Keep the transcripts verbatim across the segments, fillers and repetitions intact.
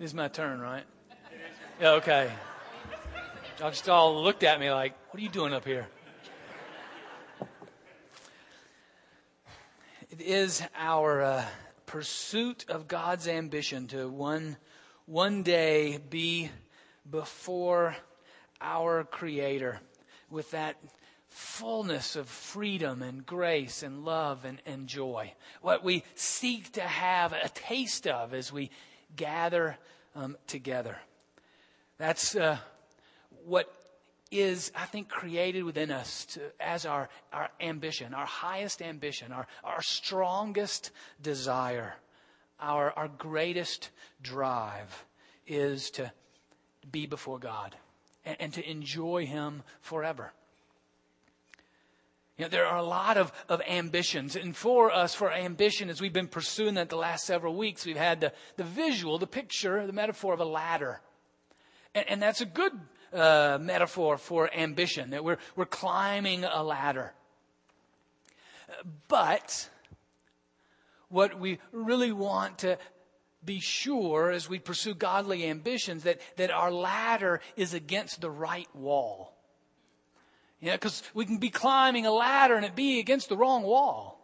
It's my turn, right? Yeah, okay. Y'all just all looked at me like, what are you doing up here? It is our uh, pursuit of God's ambition to one one day be before our Creator with that fullness of freedom and grace and love and, and joy. What we seek to have a taste of as we gather um, together. That's uh, what is, I think, created within us to, as our, our ambition, our highest ambition, our, our strongest desire, our, our greatest drive is to be before God and, and to enjoy Him forever. You know, there are a lot of, of ambitions. And for us, for ambition, as we've been pursuing that the last several weeks, we've had the, the visual, the picture, the metaphor of a ladder. And, and that's a good uh, metaphor for ambition, that we're, we're climbing a ladder. But what we really want to be sure as we pursue godly ambitions, that, that our ladder is against the right wall. Yeah, because we can be climbing a ladder and it be against the wrong wall.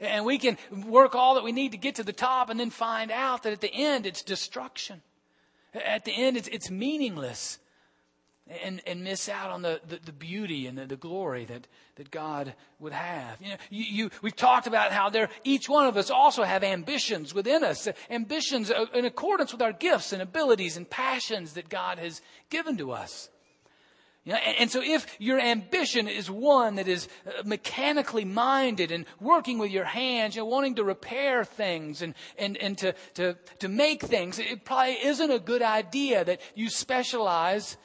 And we can work all that we need to get to the top and then find out that at the end it's destruction. At the end it's it's meaningless. And and miss out on the, the, the beauty and the, the glory that, that God would have. You know, you, you we've talked about how there each one of us also have ambitions within us. Ambitions in accordance with our gifts and abilities and passions that God has given to us. You know, and, and so if your ambition is one that is mechanically minded and working with your hands, you know, wanting to repair things and, and, and to, to, to make things, it probably isn't a good idea that you specialize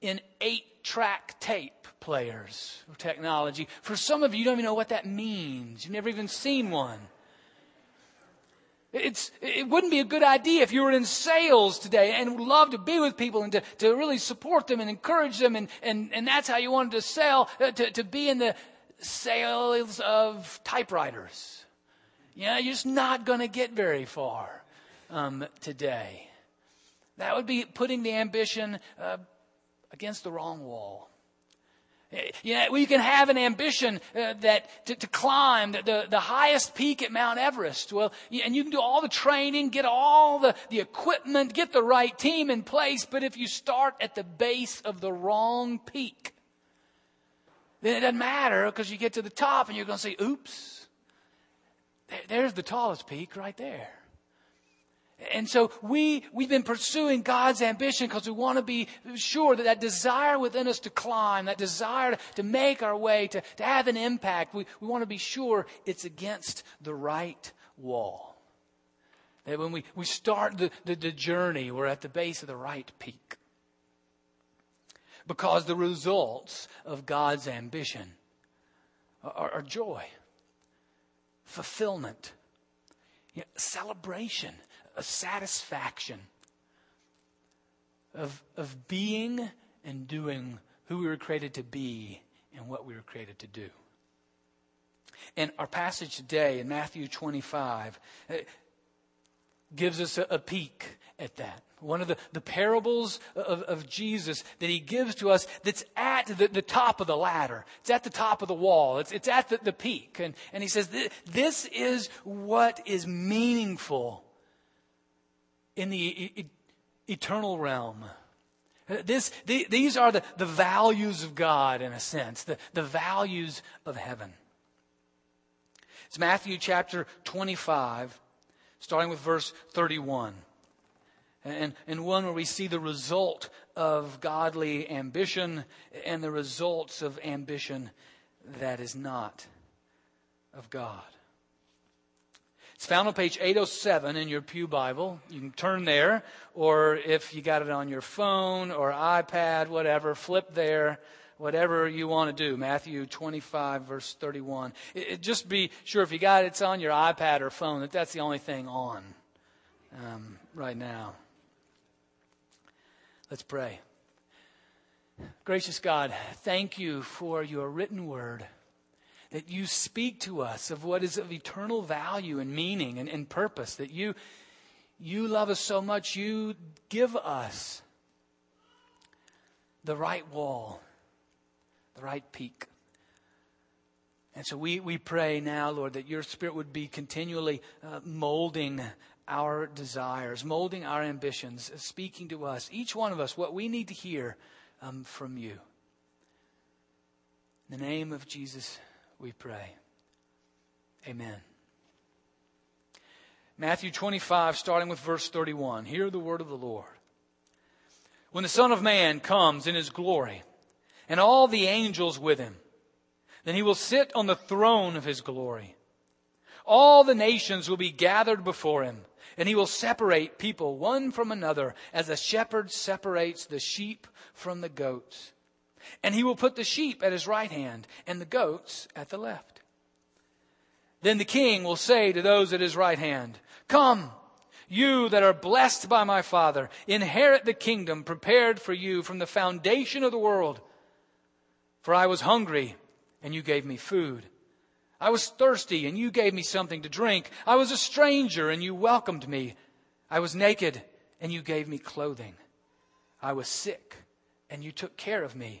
in eight-track tape players or technology. For some of you, you don't even know what that means. You've never even seen one. It's, it wouldn't be a good idea if you were in sales today and love to be with people and to, to really support them and encourage them and, and, and that's how you wanted to sell, uh, to, to be in the sales of typewriters. You know, you're just not going to get very far um, today. That would be putting the ambition uh, against the wrong wall. You know, we can have an ambition uh, that to, to climb the, the, the highest peak at Mount Everest. Well, and you can do all the training, get all the, the equipment, get the right team in place. But if you start at the base of the wrong peak, then it doesn't matter because you get to the top and you're going to say, oops, there, there's the tallest peak right there. And so we, we've been pursuing God's ambition because we want to be sure that that desire within us to climb, that desire to make our way, to, to have an impact, we, we want to be sure it's against the right wall. That when we, we start the, the, the journey, we're at the base of the right peak. Because the results of God's ambition are, are joy, fulfillment, you know, celebration. A satisfaction of of being and doing who we were created to be and what we were created to do. And our passage today in Matthew twenty-five gives us a, a peek at that. One of the, the parables of, of Jesus that he gives to us that's at the, the top of the ladder. It's at the top of the wall. It's, it's at the, the peak. And, and he says, this is what is meaningful in the e- eternal realm. This, the, these are the, the values of God, in a sense, the, the values of heaven. It's Matthew chapter twenty-five, starting with verse thirty-one. And, and one where we see the result of godly ambition and the results of ambition that is not of God. It's found on page eight oh seven in your pew Bible. You can turn there, or if you got it on your phone or iPad, whatever, flip there, whatever you want to do. Matthew twenty-five, verse thirty-one. It, it, just be sure if you got it, it's on your iPad or phone, that that's the only thing on um, right now. Let's pray. Gracious God, thank you for your written word. That you speak to us of what is of eternal value and meaning and, and purpose. That you You love us so much, you give us the right wall, the right peak. And so we, we pray now, Lord, that your Spirit would be continually uh, molding our desires, molding our ambitions, speaking to us, each one of us, what we need to hear um, from you. In the name of Jesus, we pray. Amen. Matthew twenty-five, starting with verse thirty-one. Hear the word of the Lord. When the Son of Man comes in his glory, and all the angels with him, then he will sit on the throne of his glory. All the nations will be gathered before him, and he will separate people one from another, as a shepherd separates the sheep from the goats. And he will put the sheep at his right hand, and the goats at the left. Then the king will say to those at his right hand, "Come, you that are blessed by my Father, inherit the kingdom prepared for you from the foundation of the world. For I was hungry, and you gave me food. I was thirsty, and you gave me something to drink. I was a stranger, and you welcomed me. I was naked, and you gave me clothing. I was sick, and you took care of me.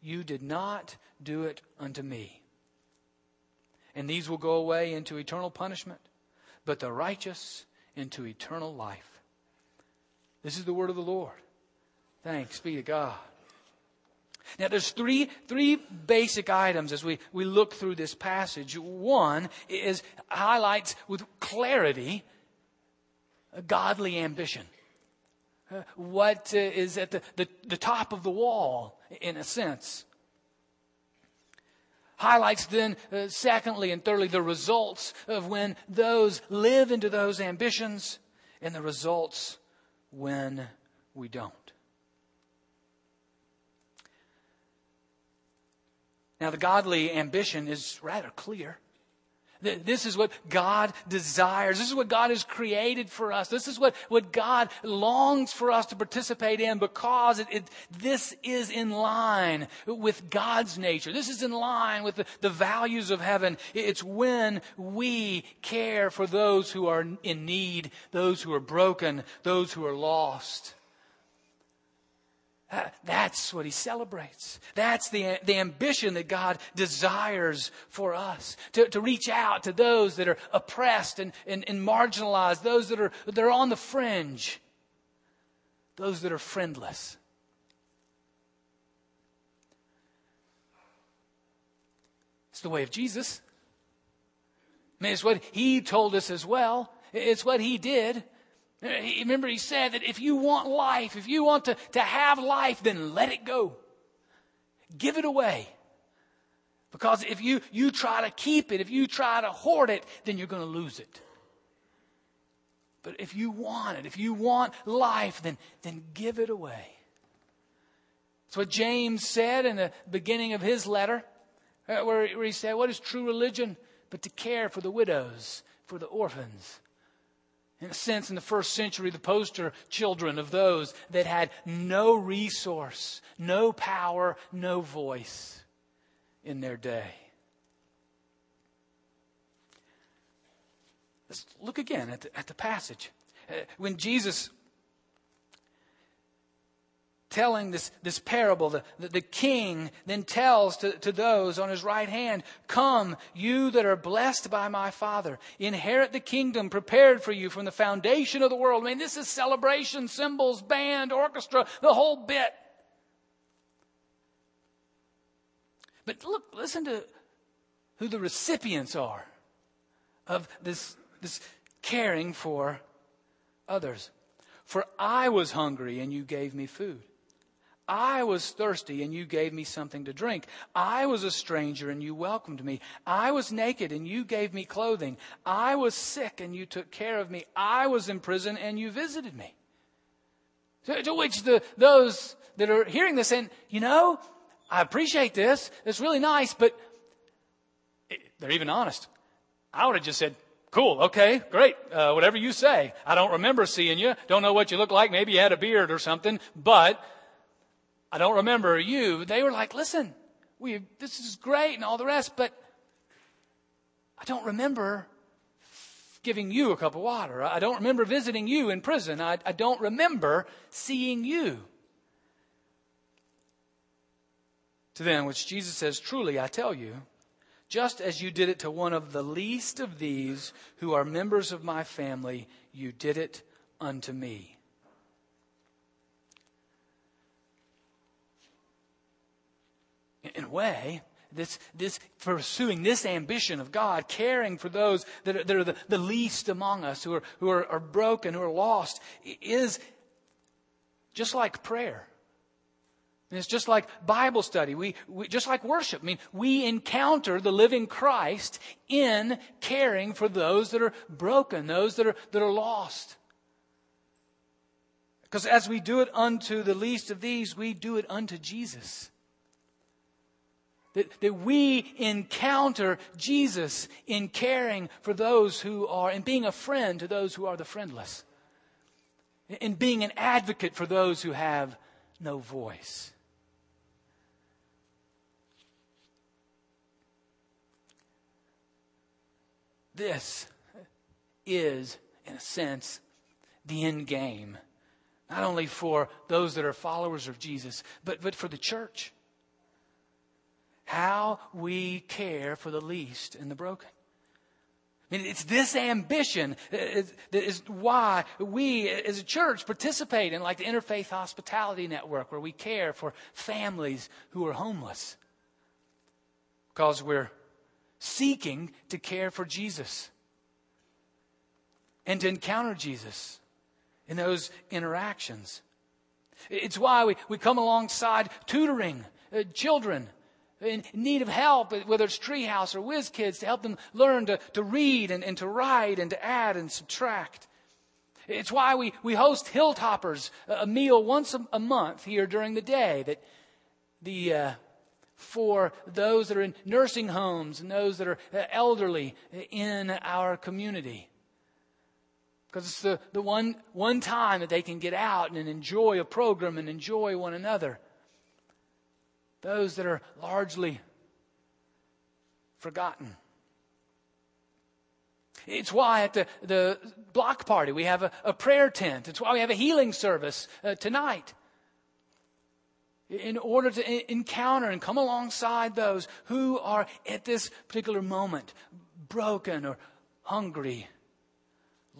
you did not do it unto me." And these will go away into eternal punishment, but the righteous into eternal life. This is the word of the Lord. Thanks be to God. Now, there's three three basic items as we, we look through this passage. One is highlights with clarity a godly ambition. Uh, what uh, is at the, the, the top of the wall, in a sense. Highlights then, uh, secondly and thirdly, the results of when those live into those ambitions, and the results when we don't. Now, the godly ambition is rather clear. This is what God desires. This is what God has created for us. This is what, what God longs for us to participate in, because it, it, this is in line with God's nature. This is in line with the, the values of heaven. It's when we care for those who are in need, those who are broken, those who are lost. That's what he celebrates. That's the the ambition that God desires for us, to, to reach out to those that are oppressed and, and, and marginalized, those that are, that are on the fringe, those that are friendless. It's the way of Jesus. I mean, it's what he told us as well. It's what he did. Remember, he said that if you want life, if you want to, to have life, then let it go. Give it away. Because if you, you try to keep it, if you try to hoard it, then you're going to lose it. But if you want it, if you want life, then, then give it away. That's what James said in the beginning of his letter, where he said, "What is true religion but to care for the widows, for the orphans?" In a sense, in the first century, the poster children of those that had no resource, no power, no voice in their day. Let's look again at the, at the passage. Uh, when Jesus, telling this, this parable, the, the, the king then tells to, to those on his right hand, "Come, you that are blessed by my Father, inherit the kingdom prepared for you from the foundation of the world." I mean, this is celebration, cymbals, band, orchestra, the whole bit. But look, listen to who the recipients are of this, this caring for others. "For I was hungry and you gave me food. I was thirsty and you gave me something to drink. I was a stranger and you welcomed me. I was naked and you gave me clothing. I was sick and you took care of me. I was in prison and you visited me." To, to which the, those that are hearing this and, you know, I appreciate this. It's really nice, but it, they're even honest. I would have just said, "Cool, okay, great, uh, whatever you say. I don't remember seeing you. Don't know what you look like. Maybe you had a beard or something, but I don't remember you." They were like, "Listen, we this is great and all the rest, but I don't remember giving you a cup of water. I don't remember visiting you in prison. I, I don't remember seeing you." To them, which Jesus says, "Truly, I tell you, just as you did it to one of the least of these who are members of my family, you did it unto me." In a way, this, this pursuing this ambition of God, caring for those that are, that are the, the least among us, who are, who are, are broken, who are lost, is just like prayer. And it's just like Bible study, we, we just like worship. I mean, we encounter the living Christ in caring for those that are broken, those that are that are lost. Because as we do it unto the least of these, we do it unto Jesus. That, that we encounter Jesus in caring for those who are, and being a friend to those who are the friendless, and being an advocate for those who have no voice. This is, in a sense, the end game, not only for those that are followers of Jesus, but, but for the church. How we care for the least and the broken. I mean, it's this ambition that is why we as a church participate in like the Interfaith Hospitality Network, where we care for families who are homeless. Because we're seeking to care for Jesus and to encounter Jesus in those interactions. It's why we, we come alongside tutoring uh, children in need of help, whether it's Treehouse or WizKids, to help them learn to, to read and, and to write and to add and subtract. It's why we, we host Hilltoppers, a meal once a month here during the day that the uh, for those that are in nursing homes and those that are elderly in our community. Because it's the, the one, one time that they can get out and enjoy a program and enjoy one another. Those that are largely forgotten. It's why at the, the block party we have a, a prayer tent. It's why we have a healing service uh, tonight. In order to encounter and come alongside those who are at this particular moment broken or hungry,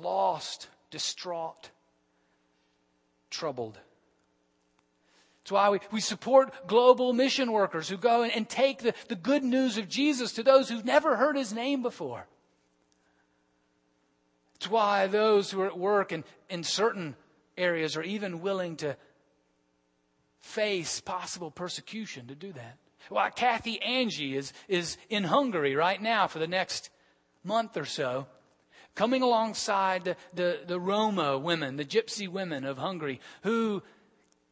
lost, distraught, troubled. It's why we, we support global mission workers who go and, and take the, the good news of Jesus to those who've never heard his name before. It's why those who are at work in, in certain areas are even willing to face possible persecution to do that. Why Kathy Angie is, is in Hungary right now for the next month or so, coming alongside the, the, the Roma women, the gypsy women of Hungary, who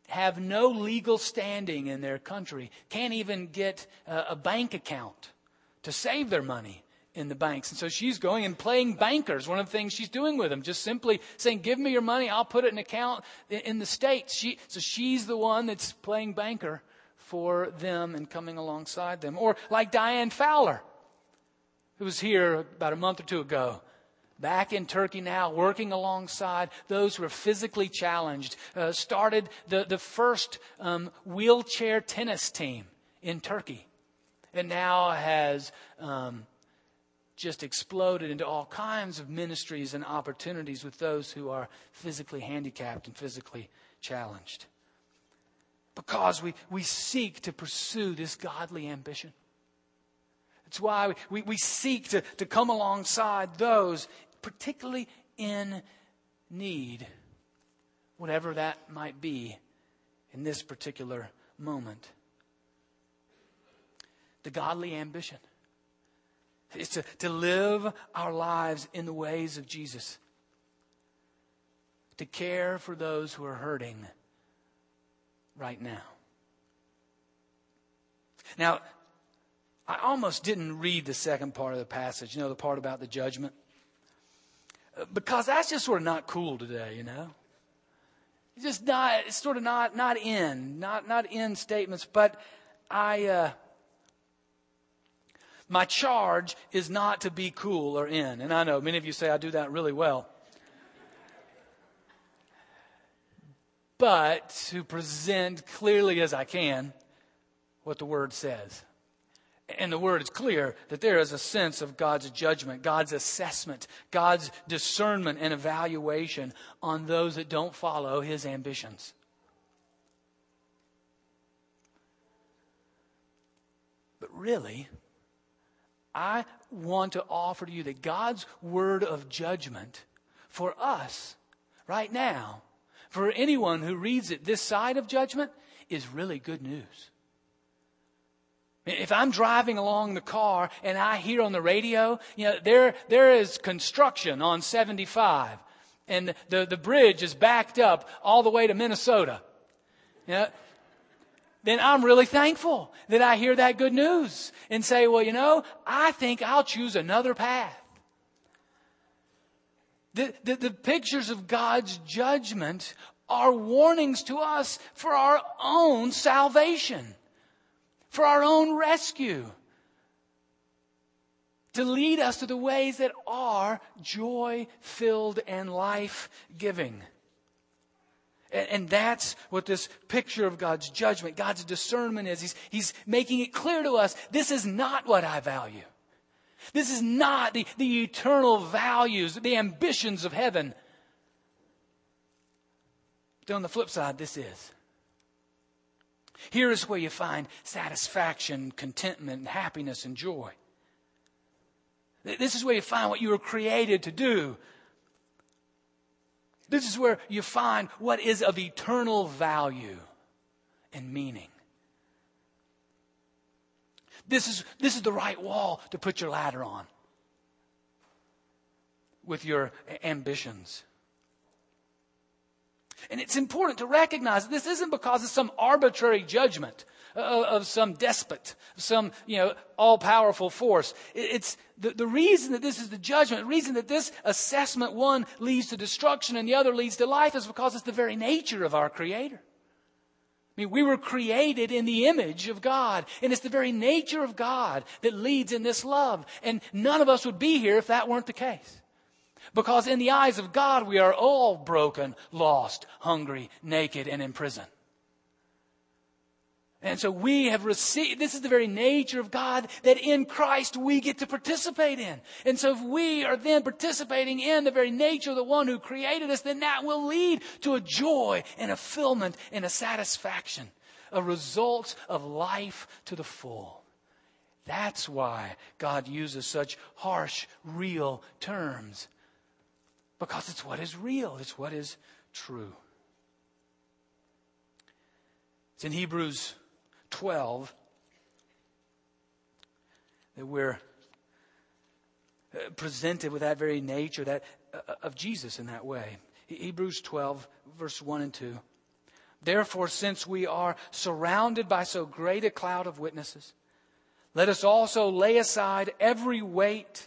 have no legal standing in their country, can't even get uh, a bank account to save their money in the banks. And so she's going and playing bankers. One of the things she's doing with them, just simply saying, "Give me your money, I'll put it in an account in the States." She, so she's the one that's playing banker for them and coming alongside them. Or like Diane Fowler, who was here about a month or two ago, back in Turkey now, working alongside those who are physically challenged, uh, started the, the first um, wheelchair tennis team in Turkey, and now has um, just exploded into all kinds of ministries and opportunities with those who are physically handicapped and physically challenged. Because we, we seek to pursue this godly ambition. It's why we, we, we seek to, to come alongside those, particularly in need, whatever that might be in this particular moment. The godly ambition is to, to live our lives in the ways of Jesus, to care for those who are hurting right now. Now, I almost didn't read the second part of the passage, you know, the part about the judgment, because that's just sort of not cool today, you know. It's just not, it's sort of not, not in, not, not in statements, but I, uh, my charge is not to be cool or in. And I know many of you say I do that really well. But to present clearly as I can what the Word says. And the Word is clear that there is a sense of God's judgment, God's assessment, God's discernment and evaluation on those that don't follow His ambitions. But really, I want to offer to you that God's word of judgment for us right now, for anyone who reads it this side of judgment, is really good news. If I'm driving along the car and I hear on the radio, you know, there there is construction on seventy-five and the, the bridge is backed up all the way to Minnesota, you know, then I'm really thankful that I hear that good news and say, well, you know, I think I'll choose another path. The, the, the pictures of God's judgment are warnings to us for our own salvation, for our own rescue, to lead us to the ways that are joy-filled and life-giving. And that's what this picture of God's judgment, God's discernment is. He's, he's making it clear to us, this is not what I value. This is not the, the eternal values, the ambitions of heaven. But on the flip side, this is. Here is where you find satisfaction, contentment, and happiness and joy. This is where you find what you were created to do. This is where you find what is of eternal value and meaning. This is, this is the right wall to put your ladder on with your ambitions. And it's important to recognize that this isn't because of some arbitrary judgment of, of some despot, some, you know, all-powerful force. It's the, the reason that this is the judgment, the reason that this assessment, one leads to destruction and the other leads to life, is because it's the very nature of our Creator. I mean, we were created in the image of God, and it's the very nature of God that leads in this love. And none of us would be here if that weren't the case. Because in the eyes of God, we are all broken, lost, hungry, naked, and in prison. And so we have received, this is the very nature of God that in Christ we get to participate in. And so if we are then participating in the very nature of the one who created us, then that will lead to a joy and a fulfillment and a satisfaction, a result of life to the full. That's why God uses such harsh, real terms. Because it's what is real. It's what is true. It's in Hebrews twelve that we're presented with that very nature that uh, of Jesus in that way. Hebrews twelve, verse one and two. Therefore, since we are surrounded by so great a cloud of witnesses, let us also lay aside every weight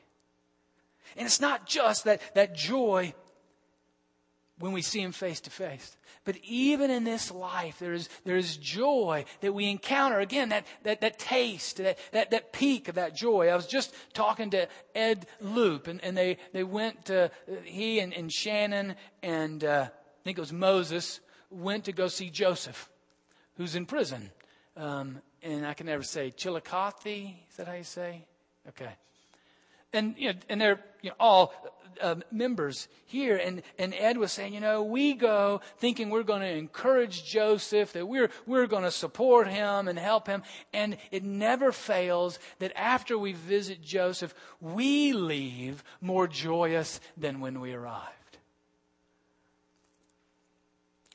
And it's not just that, that joy when we see him face to face. But even in this life, there is, there is joy that we encounter. Again, that, that, that taste, that, that, that peak of that joy. I was just talking to Ed Loop, and, and they, they went to, he and, and Shannon and uh, I think it was Moses, went to go see Joseph, who's in prison. Um, and I can never say Chillicothe, is that how you say? Okay. And you know, and they're you know, all uh, members here. And, and Ed was saying, you know, we go thinking we're going to encourage Joseph, that we're we're going to support him and help him. And it never fails that after we visit Joseph, we leave more joyous than when we arrived.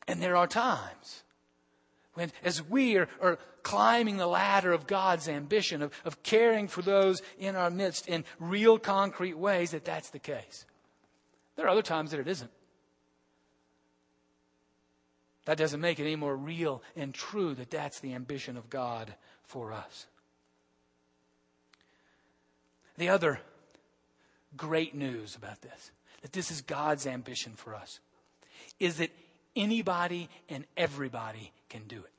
And there are times when, as we are, are climbing the ladder of God's ambition, of, of caring for those in our midst in real concrete ways, that that's the case. There are other times that it isn't. That doesn't make it any more real and true that that's the ambition of God for us. The other great news about this, that this is God's ambition for us, is that anybody and everybody can do it.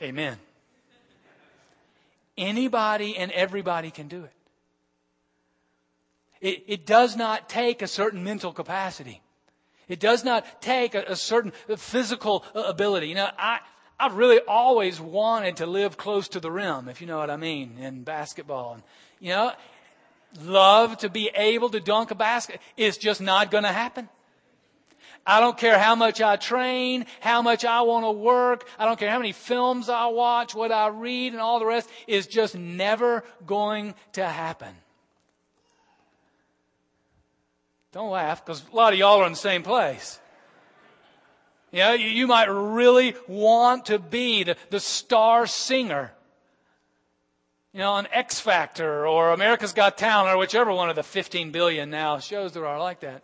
Amen. Anybody and everybody can do it. It, it does not take a certain mental capacity. It does not take a, a certain physical ability. You know, I, I've really always wanted to live close to the rim, if you know what I mean, in basketball. And, you know, love to be able to dunk a basket. It's just not going to happen. I don't care how much I train, how much I want to work. I don't care how many films I watch, what I read, and all the rest. It's just never going to happen. Don't laugh, because a lot of y'all are in the same place. You know, you, you might really want to be the, the star singer. You know, on X Factor or America's Got Talent or whichever one of the fifteen billion now shows there are like that.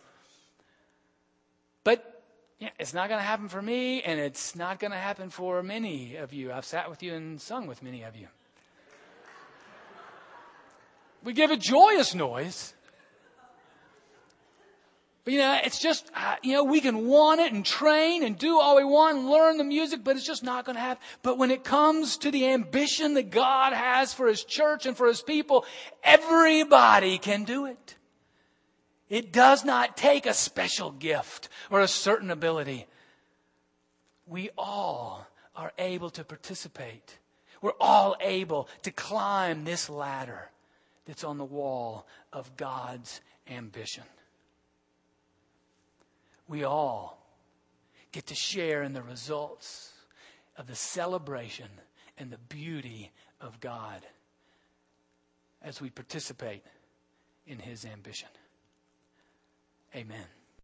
But yeah, it's not going to happen for me, and it's not going to happen for many of you. I've sat with you and sung with many of you. We give a joyous noise. But, you know, it's just, you know, we can want it and train and do all we want and learn the music, but it's just not going to happen. But when it comes to the ambition that God has for his church and for his people, everybody can do it. It does not take a special gift or a certain ability. We all are able to participate. We're all able to climb this ladder that's on the wall of God's ambition. We all get to share in the results of the celebration and the beauty of God as we participate in his ambition. Amen.